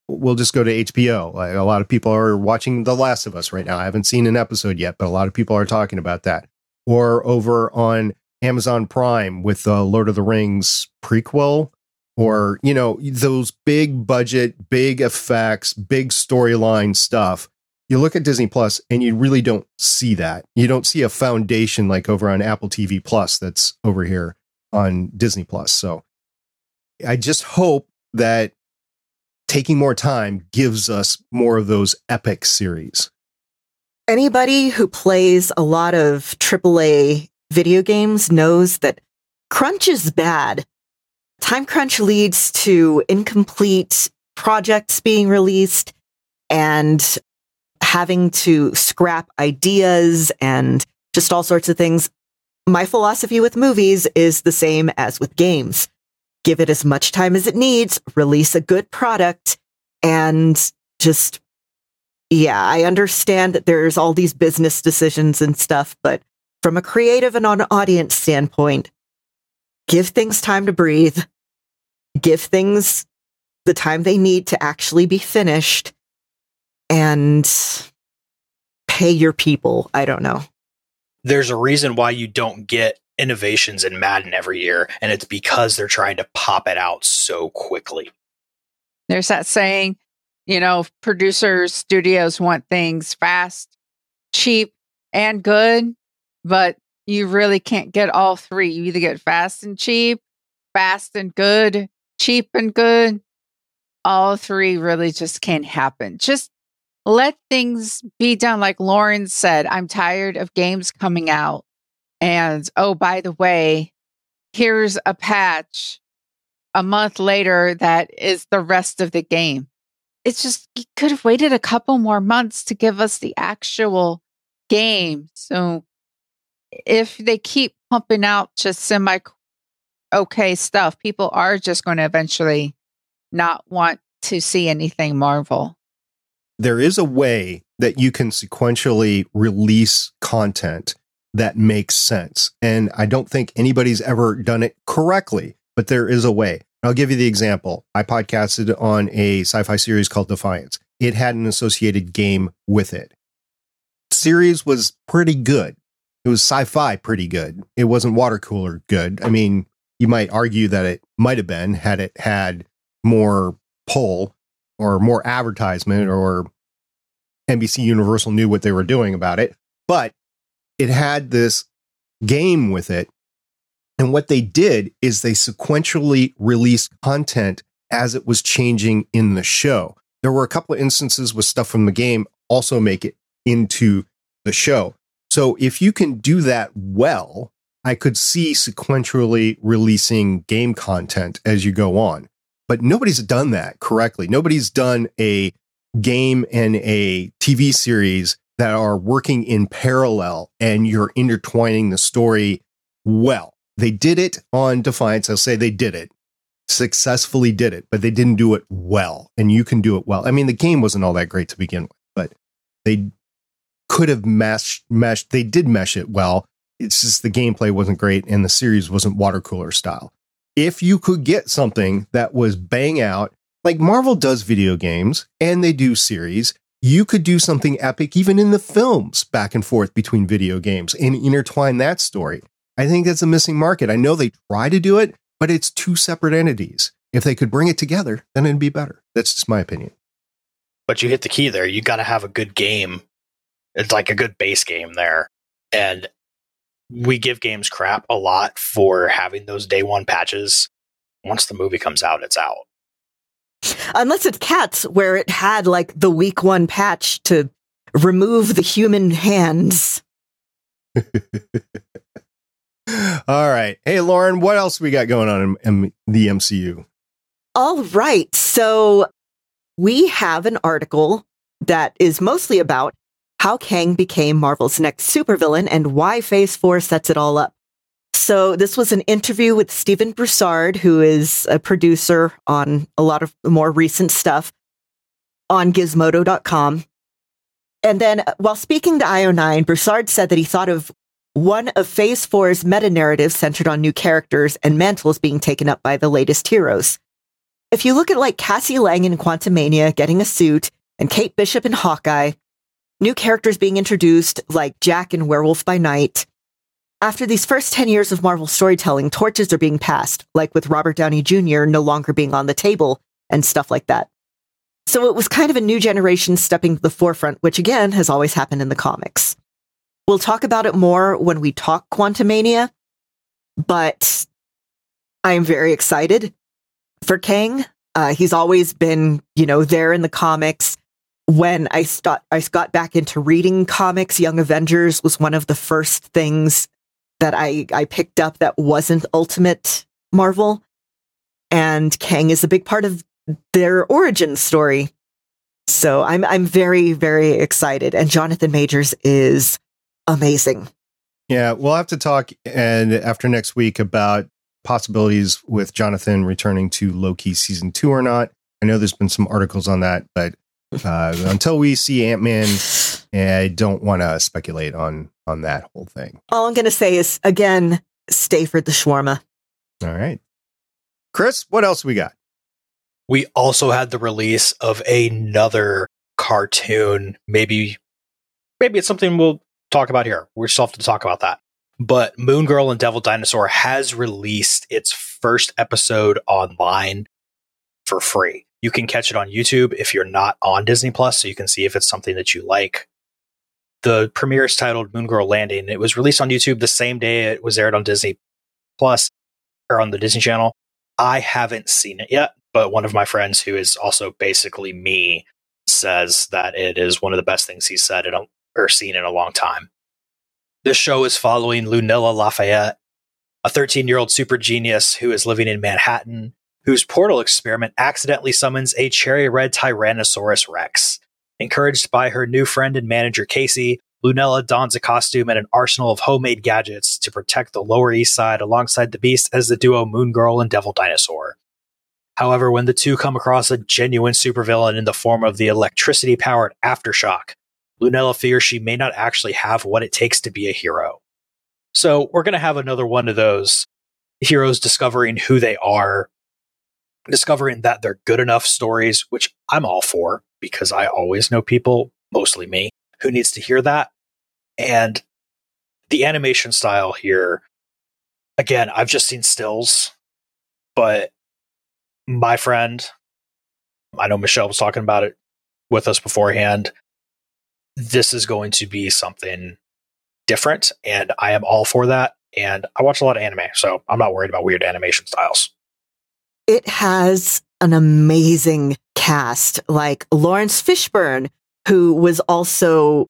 we'll just go to HBO. Like a lot of people are watching The Last of Us right now. I haven't seen an episode yet, but a lot of people are talking about that. Or over on Amazon Prime with the Lord of the Rings prequel, or, you know, those big budget, big effects, big storyline stuff. You look at Disney Plus and you really don't see that. You don't see a foundation like over on Apple TV Plus that's over here on Disney Plus. So I just hope that taking more time gives us more of those epic series. Anybody who plays a lot of AAA video games knows that crunch is bad. Time crunch leads to incomplete projects being released and having to scrap ideas and just all sorts of things. My philosophy with movies is the same as with games. Give it as much time as it needs, release a good product, and just... yeah, I understand that there's all these business decisions and stuff, but from a creative and an audience standpoint, give things time to breathe, give things the time they need to actually be finished, and pay your people. I don't know. There's a reason why you don't get innovations in Madden every year, and it's because they're trying to pop it out so quickly. There's that saying, you know, producers, studios want things fast, cheap, and good, but you really can't get all three. You either get fast and good, cheap and good. All three really just can't happen. Just let things be done. Like Lauren said, I'm tired of games coming out. And, oh, by the way, here's a patch a month later that is the rest of the game. It's just, you could have waited a couple more months to give us the actual game. So if they keep pumping out just semi-okay stuff, people are just going to eventually not want to see anything Marvel. There is a way that you can sequentially release content that makes sense. And I don't think anybody's ever done it correctly, but there is a way. I'll give you the example. I podcasted on a sci-fi series called Defiance. It had an associated game with it. Series was pretty good. It was sci-fi pretty good. It wasn't water cooler good. I mean, you might argue that it might have been had it had more pull or more advertisement, or NBC Universal knew what they were doing about it. But it had this game with it. And what they did is they sequentially released content as it was changing in the show. There were a couple of instances with stuff from the game also make it into the show. So if you can do that well, I could see sequentially releasing game content as you go on. But nobody's done that correctly. Nobody's done a game and a TV series that are working in parallel and you're intertwining the story well. They did it on Defiance. I'll say they did it, successfully did it, but they didn't do it well. And you can do it well. I mean, the game wasn't all that great to begin with, but they could have meshed. They did mesh it well. It's just the gameplay wasn't great and the series wasn't water cooler style. If you could get something that was bang out, like Marvel does video games and they do series, you could do something epic even in the films back and forth between video games and intertwine that story. I think that's a missing market. I know they try to do it, but it's two separate entities. If they could bring it together, then it'd be better. That's just my opinion. But you hit the key there. You got to have a good game. It's like a good base game there. And we give games crap a lot for having those day one patches. Once the movie comes out, it's out. Unless it's Cats, where it had like the week one patch to remove the human hands. All right. Hey, Lauren, what else we got going on in the MCU? All right. So we have an article that is mostly about how Kang became Marvel's next supervillain and why Phase 4 sets it all up. So this was an interview with Steven Broussard, who is a producer on a lot of more recent stuff on Gizmodo.com. And then while speaking to IO9, Broussard said that he thought of one of Phase 4's meta-narratives centered on new characters and mantles being taken up by the latest heroes. If you look at like Cassie Lang in Quantumania getting a suit and Kate Bishop in Hawkeye, new characters being introduced like Jack in Werewolf by Night. After these first 10 years of Marvel storytelling, torches are being passed, like with Robert Downey Jr. no longer being on the table and stuff like that. So it was kind of a new generation stepping to the forefront, which again has always happened in the comics. We'll talk about it more when we talk Quantumania, but I'm very excited for Kang. He's always been, there in the comics. When I got back into reading comics, Young Avengers was one of the first things that I picked up that wasn't Ultimate Marvel. And Kang is a big part of their origin story. So I'm very, very excited. And Jonathan Majors is amazing. Yeah, we'll have to talk after next week about possibilities with Jonathan returning to Loki season 2 or not. I know there's been some articles on that, but until we see Ant-Man, I don't want to speculate on that whole thing. All I'm going to say is, again, stay for the shawarma. All right. Chris, what else we got? We also had the release of another cartoon. Maybe it's something we'll talk about here. We still have to talk about that. But Moon Girl and Devil Dinosaur has released its first episode online for free. You can catch it on YouTube if you're not on Disney Plus, so you can see if it's something that you like. The premiere is titled Moon Girl Landing. It was released on YouTube the same day it was aired on Disney Plus or on the Disney Channel. I haven't seen it yet, but one of my friends who is also basically me says that it is one of the best things he's said or seen in a long time. This show is following Lunella Lafayette, a 13-year-old super genius who is living in Manhattan, whose portal experiment accidentally summons a cherry red Tyrannosaurus Rex. Encouraged by her new friend and manager Casey, Lunella dons a costume and an arsenal of homemade gadgets to protect the Lower East Side alongside the beast as the duo Moon Girl and Devil Dinosaur. However, when the two come across a genuine supervillain in the form of the electricity-powered Aftershock, Lunella fears she may not actually have what it takes to be a hero. So we're going to have another one of those heroes discovering who they are, discovering that they're good enough stories, which I'm all for, because I always know people, mostly me, who needs to hear that. And the animation style here, again, I've just seen stills, but my friend, I know Michelle was talking about it with us beforehand, this is going to be something different, and I am all for that. And I watch a lot of anime, so I'm not worried about weird animation styles. It has an amazing cast, like Lawrence Fishburne, who was also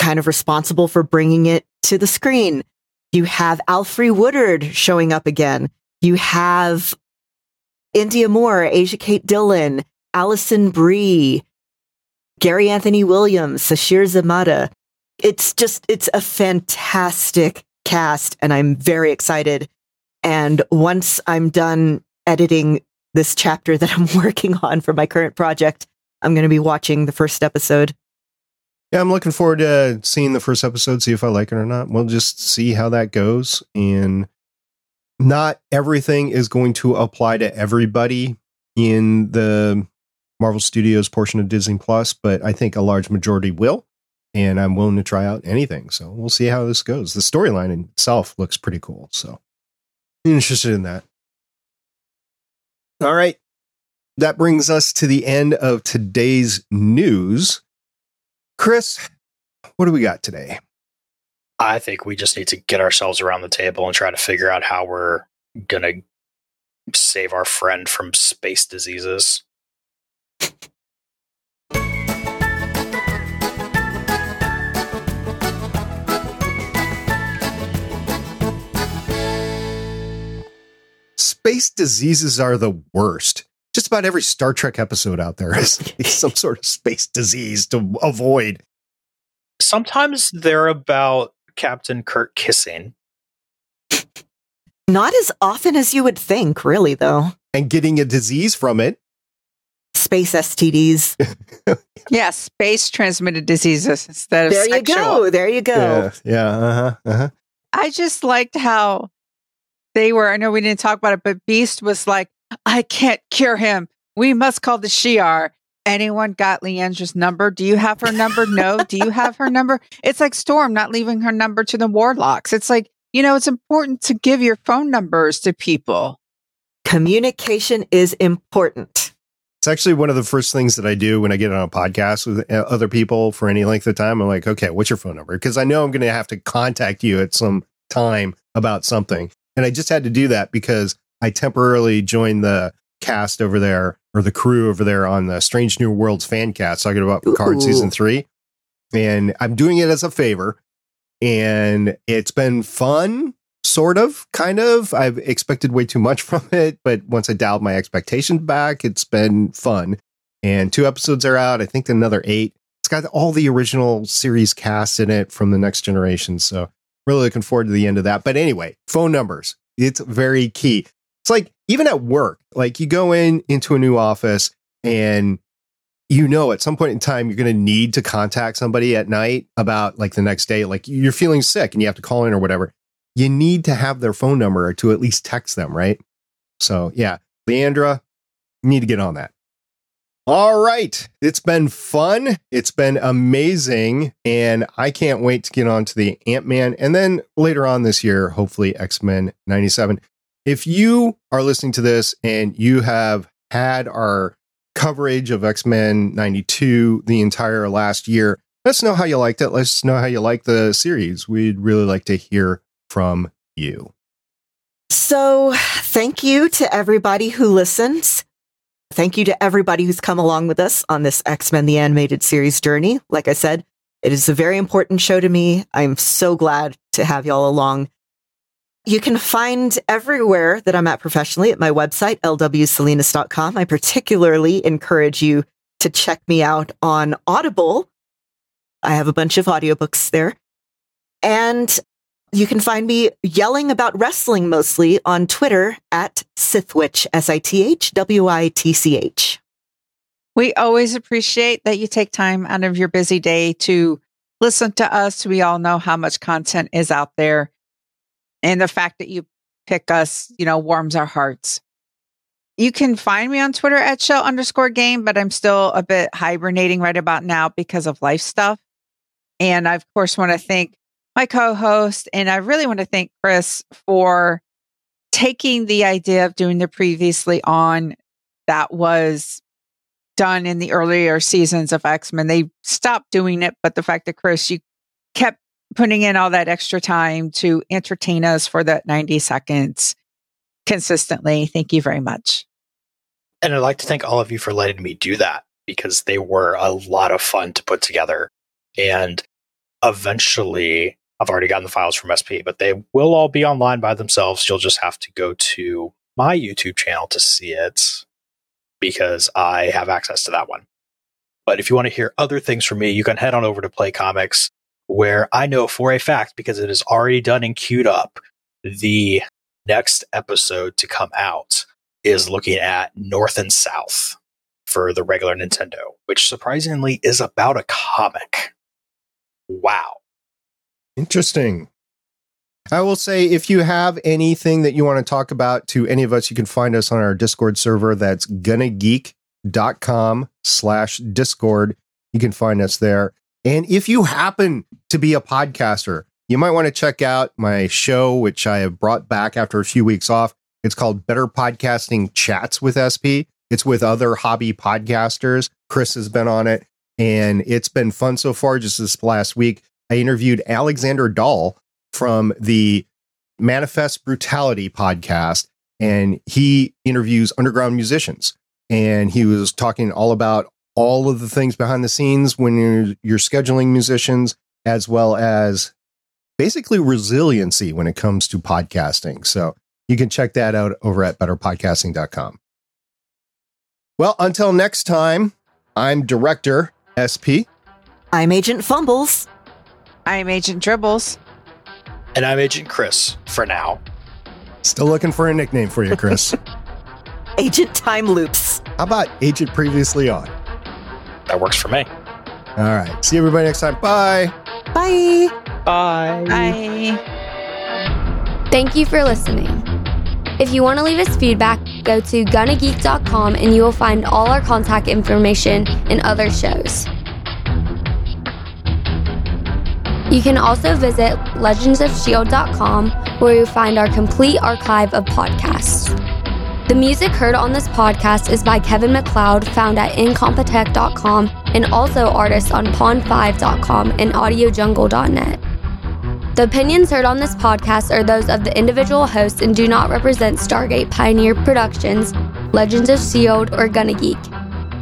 kind of responsible for bringing it to the screen. You have Alfre Woodard showing up again. You have India Moore, Asia Kate Dillon, Alison Brie, Gary Anthony Williams, Sashir Zamata. It's a fantastic cast, and I'm very excited. And once I'm done editing this chapter that I'm working on for my current project, I'm going to be watching the first episode. Yeah, I'm looking forward to seeing the first episode, see if I like it or not. We'll just see how that goes. And not everything is going to apply to everybody in the Marvel Studios portion of Disney Plus, but I think a large majority will. And I'm willing to try out anything. So we'll see how this goes. The storyline in itself looks pretty cool. So I'm interested in that. All right. That brings us to the end of today's news. Chris, what do we got today? I think we just need to get ourselves around the table and try to figure out how we're going to save our friend from space diseases. Space diseases are the worst. Just about every Star Trek episode out there is some sort of space disease to avoid. Sometimes they're about Captain Kirk kissing. Not as often as you would think, really, though. And getting a disease from it. Space STDs. Yeah, space transmitted diseases instead of sexual. There you go. Yeah. Uh-huh. I just liked how they were, I know we didn't talk about it, but Beast was like, I can't cure him. We must call the Shi'ar. Anyone got Leandra's number? Do you have her number? No. Do you have her number? It's like Storm not leaving her number to the Warlocks. It's like, it's important to give your phone numbers to people. Communication is important. It's actually one of the first things that I do when I get on a podcast with other people for any length of time. I'm like, okay, what's your phone number? Because I know I'm going to have to contact you at some time about something. And I just had to do that because I temporarily joined the cast over there, or the crew over there on the Strange New Worlds fan cast, talking about Picard Season 3. And I'm doing it as a favor. And it's been fun, sort of, kind of. I've expected way too much from it. But once I dialed my expectations back, it's been fun. And 2 episodes are out. I think another 8. It's got all the original series cast in it from the Next Generation. So really looking forward to the end of that. But anyway, phone numbers. It's very key. It's like even at work, like you go into a new office and, at some point in time, you're going to need to contact somebody at night about like the next day, like you're feeling sick and you have to call in or whatever. You need to have their phone number or to at least text them. Right. So, yeah, Leandra, you need to get on that. All right. It's been fun. It's been amazing. And I can't wait to get on to the Ant-Man. And then later on this year, hopefully X-Men 97. If you are listening to this and you have had our coverage of X-Men 92 the entire last year, let us know how you liked it. Let us know how you liked the series. We'd really like to hear from you. So thank you to everybody who listens. Thank you to everybody who's come along with us on this X-Men the Animated Series journey. Like I said, it is a very important show to me. I'm so glad to have y'all along. You can find everywhere that I'm at professionally at my website, lwsalinas.com. I particularly encourage you to check me out on Audible. I have a bunch of audiobooks there. And You can find me yelling about wrestling mostly on Twitter at Sithwitch, SITHWITCH. We always appreciate that you take time out of your busy day to listen to us. We all know how much content is out there. And the fact that you pick us, you know, warms our hearts. You can find me on Twitter at show_game, but I'm still a bit hibernating right about now because of life stuff. And I, of course, want to thank my co-host, and I really want to thank Chris for taking the idea of doing the previously on that was done in the earlier seasons of X-Men. They stopped doing it, but the fact that, Chris, you kept putting in all that extra time to entertain us for that 90 seconds consistently. Thank you very much. And I'd like to thank all of you for letting me do that, because they were a lot of fun to put together. And eventually, I've already gotten the files from SP, but they will all be online by themselves. You'll just have to go to my YouTube channel to see it, because I have access to that one. But if you want to hear other things from me, you can head on over to Play Comics, where I know for a fact, because it is already done and queued up, the next episode to come out is looking at North and South for the regular Nintendo, which surprisingly is about a comic. Wow. Interesting. I will say, if you have anything that you want to talk about to any of us, you can find us on our Discord server. That's GonnaGeek.com/Discord. You can find us there. And if you happen to be a podcaster, you might want to check out my show, which I have brought back after a few weeks off. It's called Better Podcasting Chats with SP. It's with other hobby podcasters. Chris has been on it, and it's been fun so far. Just this last week, I interviewed Alexander Dahl from the Manifest Brutality podcast, and he interviews underground musicians. And he was talking all about all of the things behind the scenes when you're scheduling musicians, as well as basically resiliency when it comes to podcasting. So you can check that out over at betterpodcasting.com. Well, until next time, I'm Director SP. I'm Agent Fumbles. I'm Agent Dribbles. And I'm Agent Chris for now. Still looking for a nickname for you, Chris. Agent Time Loops. How about Agent Previously On? That works for me. All right. See everybody next time. Bye. Bye. Bye. Bye. Thank you for listening. If you want to leave us feedback, go to GonnaGeek.com and you will find all our contact information and other shows. You can also visit Legends of S.H.I.E.L.D.com, where you'll find our complete archive of podcasts. The music heard on this podcast is by Kevin MacLeod, found at incompetech.com, and also artists on pond5.com and audiojungle.net. The opinions heard on this podcast are those of the individual hosts and do not represent Stargate Pioneer Productions, Legends of S.H.I.E.L.D., or Gunna Geek.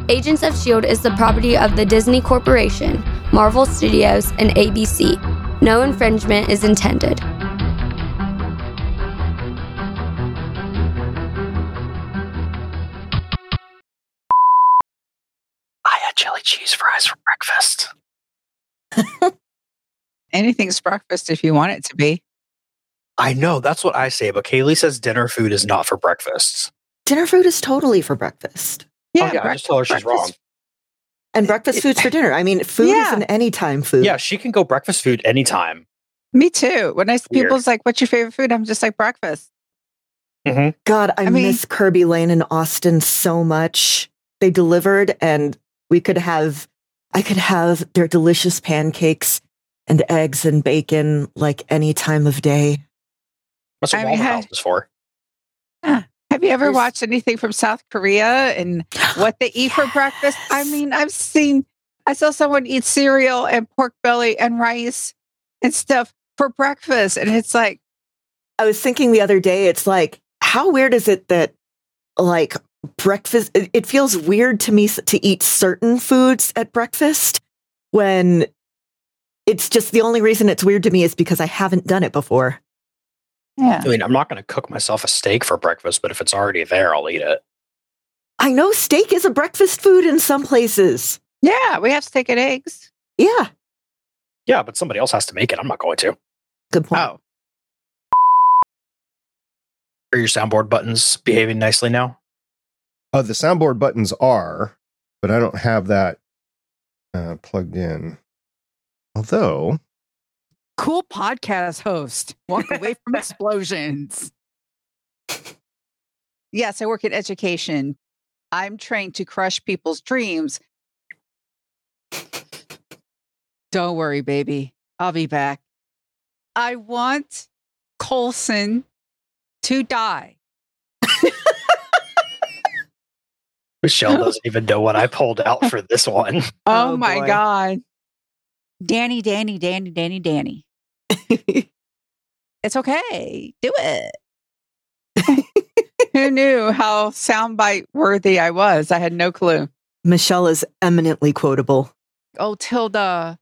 Agents of S.H.I.E.L.D. is the property of the Disney Corporation, Marvel Studios, and ABC. No infringement is intended. I had chili cheese fries for breakfast. Anything's breakfast if you want it to be. I know, that's what I say, but Kaylee says dinner food is not for breakfast. Dinner food is totally for breakfast. Yeah, oh, yeah, I just told her she's wrong. And breakfast food's for dinner. I mean, food is an anytime food. Yeah, she can go breakfast food anytime. Me too. When people's like, what's your favorite food? I'm just like, breakfast. Mm-hmm. God, I miss Kirby Lane in Austin so much. They delivered, and I could have their delicious pancakes and eggs and bacon like any time of day. That's what Waffle House is for. Yeah. Have you ever watched anything from South Korea and what they eat for breakfast? I mean, I saw someone eat cereal and pork belly and rice and stuff for breakfast. And it's like, I was thinking the other day, it's like, how weird is it that like breakfast, it feels weird to me to eat certain foods at breakfast when it's just the only reason it's weird to me is because I haven't done it before. Yeah. I mean, I'm not going to cook myself a steak for breakfast, but if it's already there, I'll eat it. I know steak is a breakfast food in some places. Yeah, we have steak and eggs. Yeah. Yeah, but somebody else has to make it. I'm not going to. Good point. Oh, Are your soundboard buttons behaving nicely now? The soundboard buttons are, but I don't have that plugged in. Although... Cool podcast host. Walk away from explosions. Yes, I work in education. I'm trained to crush people's dreams. Don't worry, baby. I'll be back. I want Coulson to die. Michelle doesn't even know what I pulled out for this one. Oh my boy. God. Danny. It's okay. Do it. Who knew how soundbite worthy I was? I had no clue. Michelle is eminently quotable. Oh, Tilda.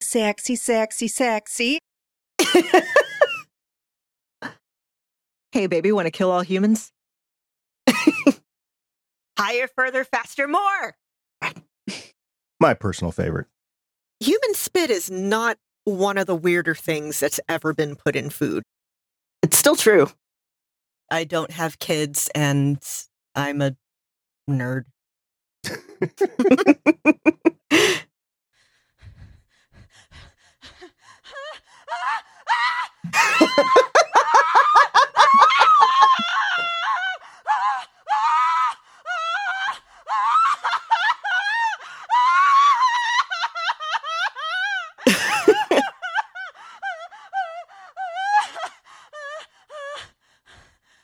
Sexy. Hey, baby, want to kill all humans? Higher, further, faster, more. My personal favorite. Human spit is not one of the weirder things that's ever been put in food. It's still true. I don't have kids, and I'm a nerd.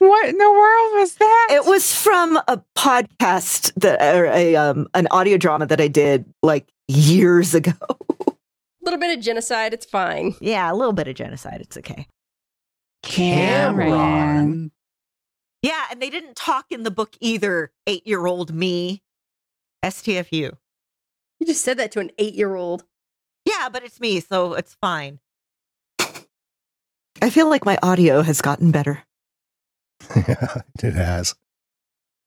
What in the world was that? It was from a podcast that an audio drama that I did like years ago. A little bit of genocide, it's fine. Yeah, a little bit of genocide, it's okay. Cameron. Yeah, and they didn't talk in the book either. 8-year-old me. STFU. You just said that to an 8-year-old. Yeah, but it's me, so it's fine. I feel like my audio has gotten better. Yeah, it has.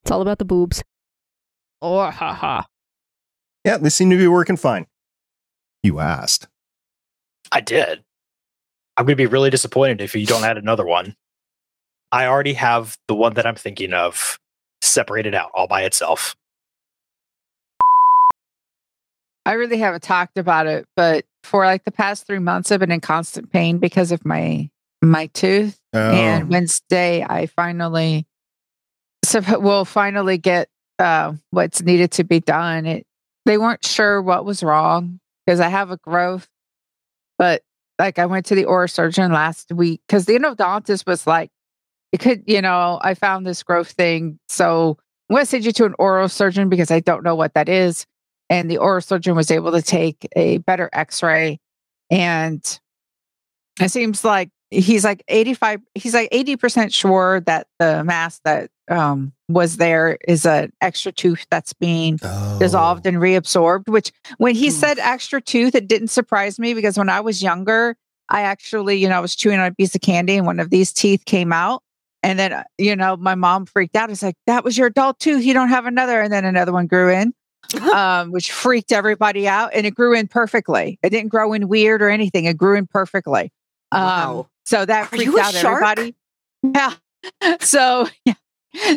It's all about the boobs. Oh, ha ha. Yeah, they seem to be working fine. You asked. I did. I'm going to be really disappointed if you don't add another one. I already have the one that I'm thinking of separated out all by itself. I really haven't talked about it, but for like the past 3 months, I've been in constant pain because of my tooth. Oh. And Wednesday, I will finally get what's needed to be done. They weren't sure what was wrong because I have a growth, but like I went to the oral surgeon last week because the endodontist was like, it could, I found this growth thing. So I'm going to send you to an oral surgeon because I don't know what that is. And the oral surgeon was able to take a better x-ray. And it seems like he's like 80% sure that the mass that was there is an extra tooth that's being dissolved and reabsorbed, which when he said extra tooth, it didn't surprise me because when I was younger, I actually, I was chewing on a piece of candy and one of these teeth came out. And then, my mom freaked out. It's like, that was your adult tooth. You don't have another. And then another one grew in, which freaked everybody out. And it grew in perfectly. It didn't grow in weird or anything. It grew in perfectly. Wow. So that freaked out everybody. Yeah. So, yeah.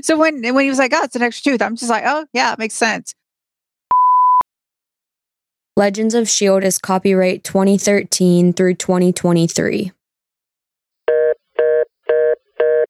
So when he was like, oh, it's an extra tooth, I'm just like, oh, yeah, it makes sense. Legends of S.H.I.E.L.D. is copyright 2013 through 2023.